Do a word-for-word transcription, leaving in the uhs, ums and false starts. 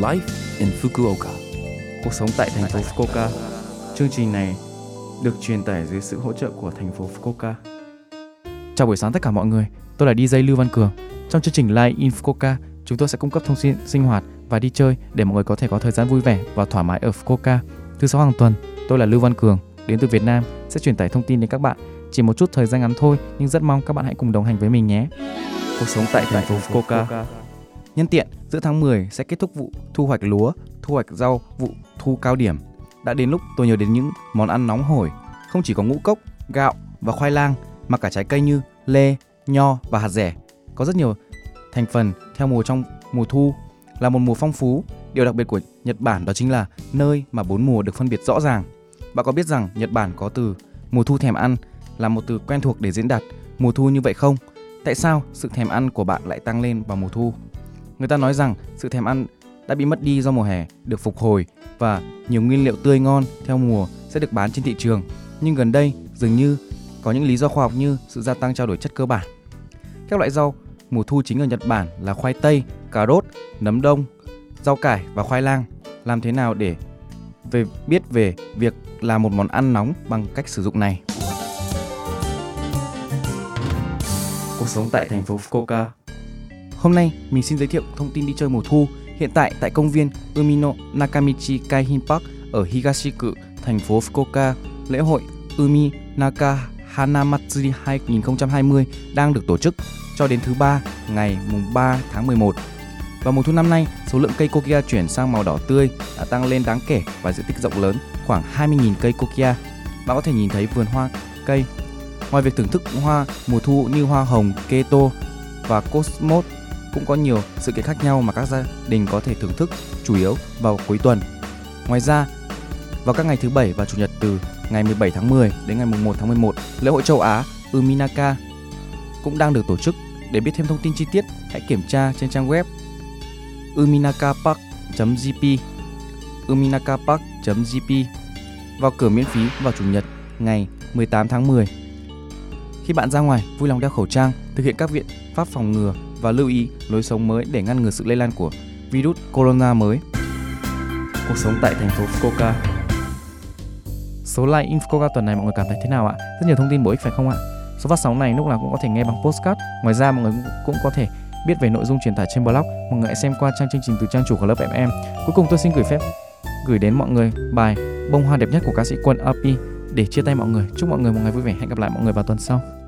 Life in Fukuoka, cuộc sống tại thành phố Fukuoka. Chương trình này được truyền tải dưới sự hỗ trợ của thành phố Fukuoka. Chào buổi sáng tất cả mọi người, tôi là đi jây Lưu Văn Cường. Trong chương trình Life in Fukuoka, chúng tôi sẽ cung cấp thông tin sinh hoạt và đi chơi để mọi người có thể có thời gian vui vẻ và thoải mái ở Fukuoka. Thứ sáu hàng tuần, tôi là Lưu Văn Cường, đến từ Việt Nam, sẽ truyền tải thông tin đến các bạn. Chỉ một chút thời gian ngắn thôi, nhưng rất mong các bạn hãy cùng đồng hành với mình nhé. Cuộc sống tại thành phố Fukuoka. Nhân tiện, giữa tháng mười sẽ kết thúc vụ thu hoạch lúa, thu hoạch rau, vụ thu cao điểm. Đã đến lúc tôi nhớ đến những món ăn nóng hổi, không chỉ có ngũ cốc, gạo và khoai lang, mà cả trái cây như lê, nho và hạt dẻ. Có rất nhiều thành phần theo mùa trong mùa thu, là một mùa phong phú. Điều đặc biệt của Nhật Bản đó chính là nơi mà bốn mùa được phân biệt rõ ràng. Bạn có biết rằng Nhật Bản có từ mùa thu thèm ăn là một từ quen thuộc để diễn đạt mùa thu như vậy không? Tại sao sự thèm ăn của bạn lại tăng lên vào mùa thu? Người ta nói rằng sự thèm ăn đã bị mất đi do mùa hè được phục hồi và nhiều nguyên liệu tươi ngon theo mùa sẽ được bán trên thị trường. Nhưng gần đây dường như có những lý do khoa học như sự gia tăng trao đổi chất cơ bản. Các loại rau mùa thu chính ở Nhật Bản là khoai tây, cà rốt, nấm đông, rau cải và khoai lang. Làm thế nào để về biết về việc làm một món ăn nóng bằng cách sử dụng này? Cuộc sống tại thành phố Fukuoka. Hôm nay mình xin giới thiệu thông tin đi chơi mùa thu hiện tại tại công viên Umi no Nakamichi Kaihin Park ở Higashi-ku, thành phố Fukuoka. Lễ hội Uminaka Hanamatsuri hai không hai không đang được tổ chức cho đến thứ ba ngày mùng ba tháng mười một. Vào mùa thu năm nay, số lượng cây kokiya chuyển sang màu đỏ tươi đã tăng lên đáng kể và diện tích rộng lớn khoảng hai mươi nghìn cây kokiya. Bạn có thể nhìn thấy vườn hoa cây. Ngoài việc thưởng thức hoa mùa thu như hoa hồng, Keto và Cosmos, cũng có nhiều sự kiện khác nhau mà các gia đình có thể thưởng thức, chủ yếu vào cuối tuần. Ngoài ra, vào các ngày thứ bảy và chủ nhật từ ngày mười bảy tháng mười đến ngày một tháng mười một, lễ hội châu Á Uminaka cũng đang được tổ chức. Để biết thêm thông tin chi tiết, hãy kiểm tra trên trang web uminakapark chấm gi pi uminakapark chấm gi pi. Vào cửa miễn phí vào chủ nhật ngày mười tám tháng mười. Khi bạn ra ngoài, vui lòng đeo khẩu trang, thực hiện các biện pháp phòng ngừa và lưu ý lối sống mới để ngăn ngừa sự lây lan của virus corona mới. Cuộc sống tại thành phố Fukuoka. Số Live in Fukuoka tuần này mọi người cảm thấy thế nào ạ? Rất nhiều thông tin bổ ích phải không ạ? Số phát sóng này lúc nào cũng có thể nghe bằng podcast. Ngoài ra mọi người cũng có thể biết về nội dung truyền tải trên blog. Mọi người hãy xem qua trang chương trình từ trang chủ của lớp ép em. Cuối cùng tôi xin gửi phép gửi đến mọi người bài Bông hoa đẹp nhất của ca sĩ Quân rờ pê để chia tay mọi người. Chúc mọi người một ngày vui vẻ. Hẹn gặp lại mọi người vào tuần sau.